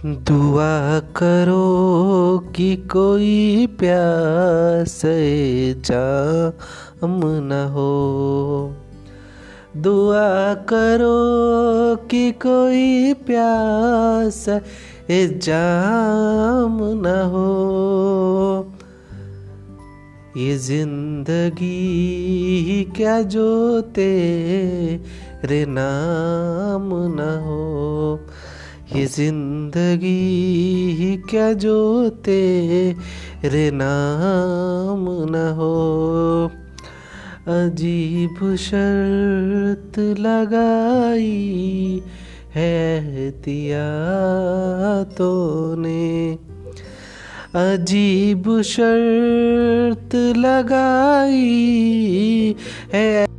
दुआ करो कि कोई प्यासे जाम न हो, दुआ करो कि कोई प्यासे जाम न हो। ये जिंदगी ही क्या जो तेरे नाम न हो, ये जिंदगी ही क्या जो तेरे नाम न हो। अजीब शर्त लगाई है एहतियातों ने, अजीब शर्त लगाई है।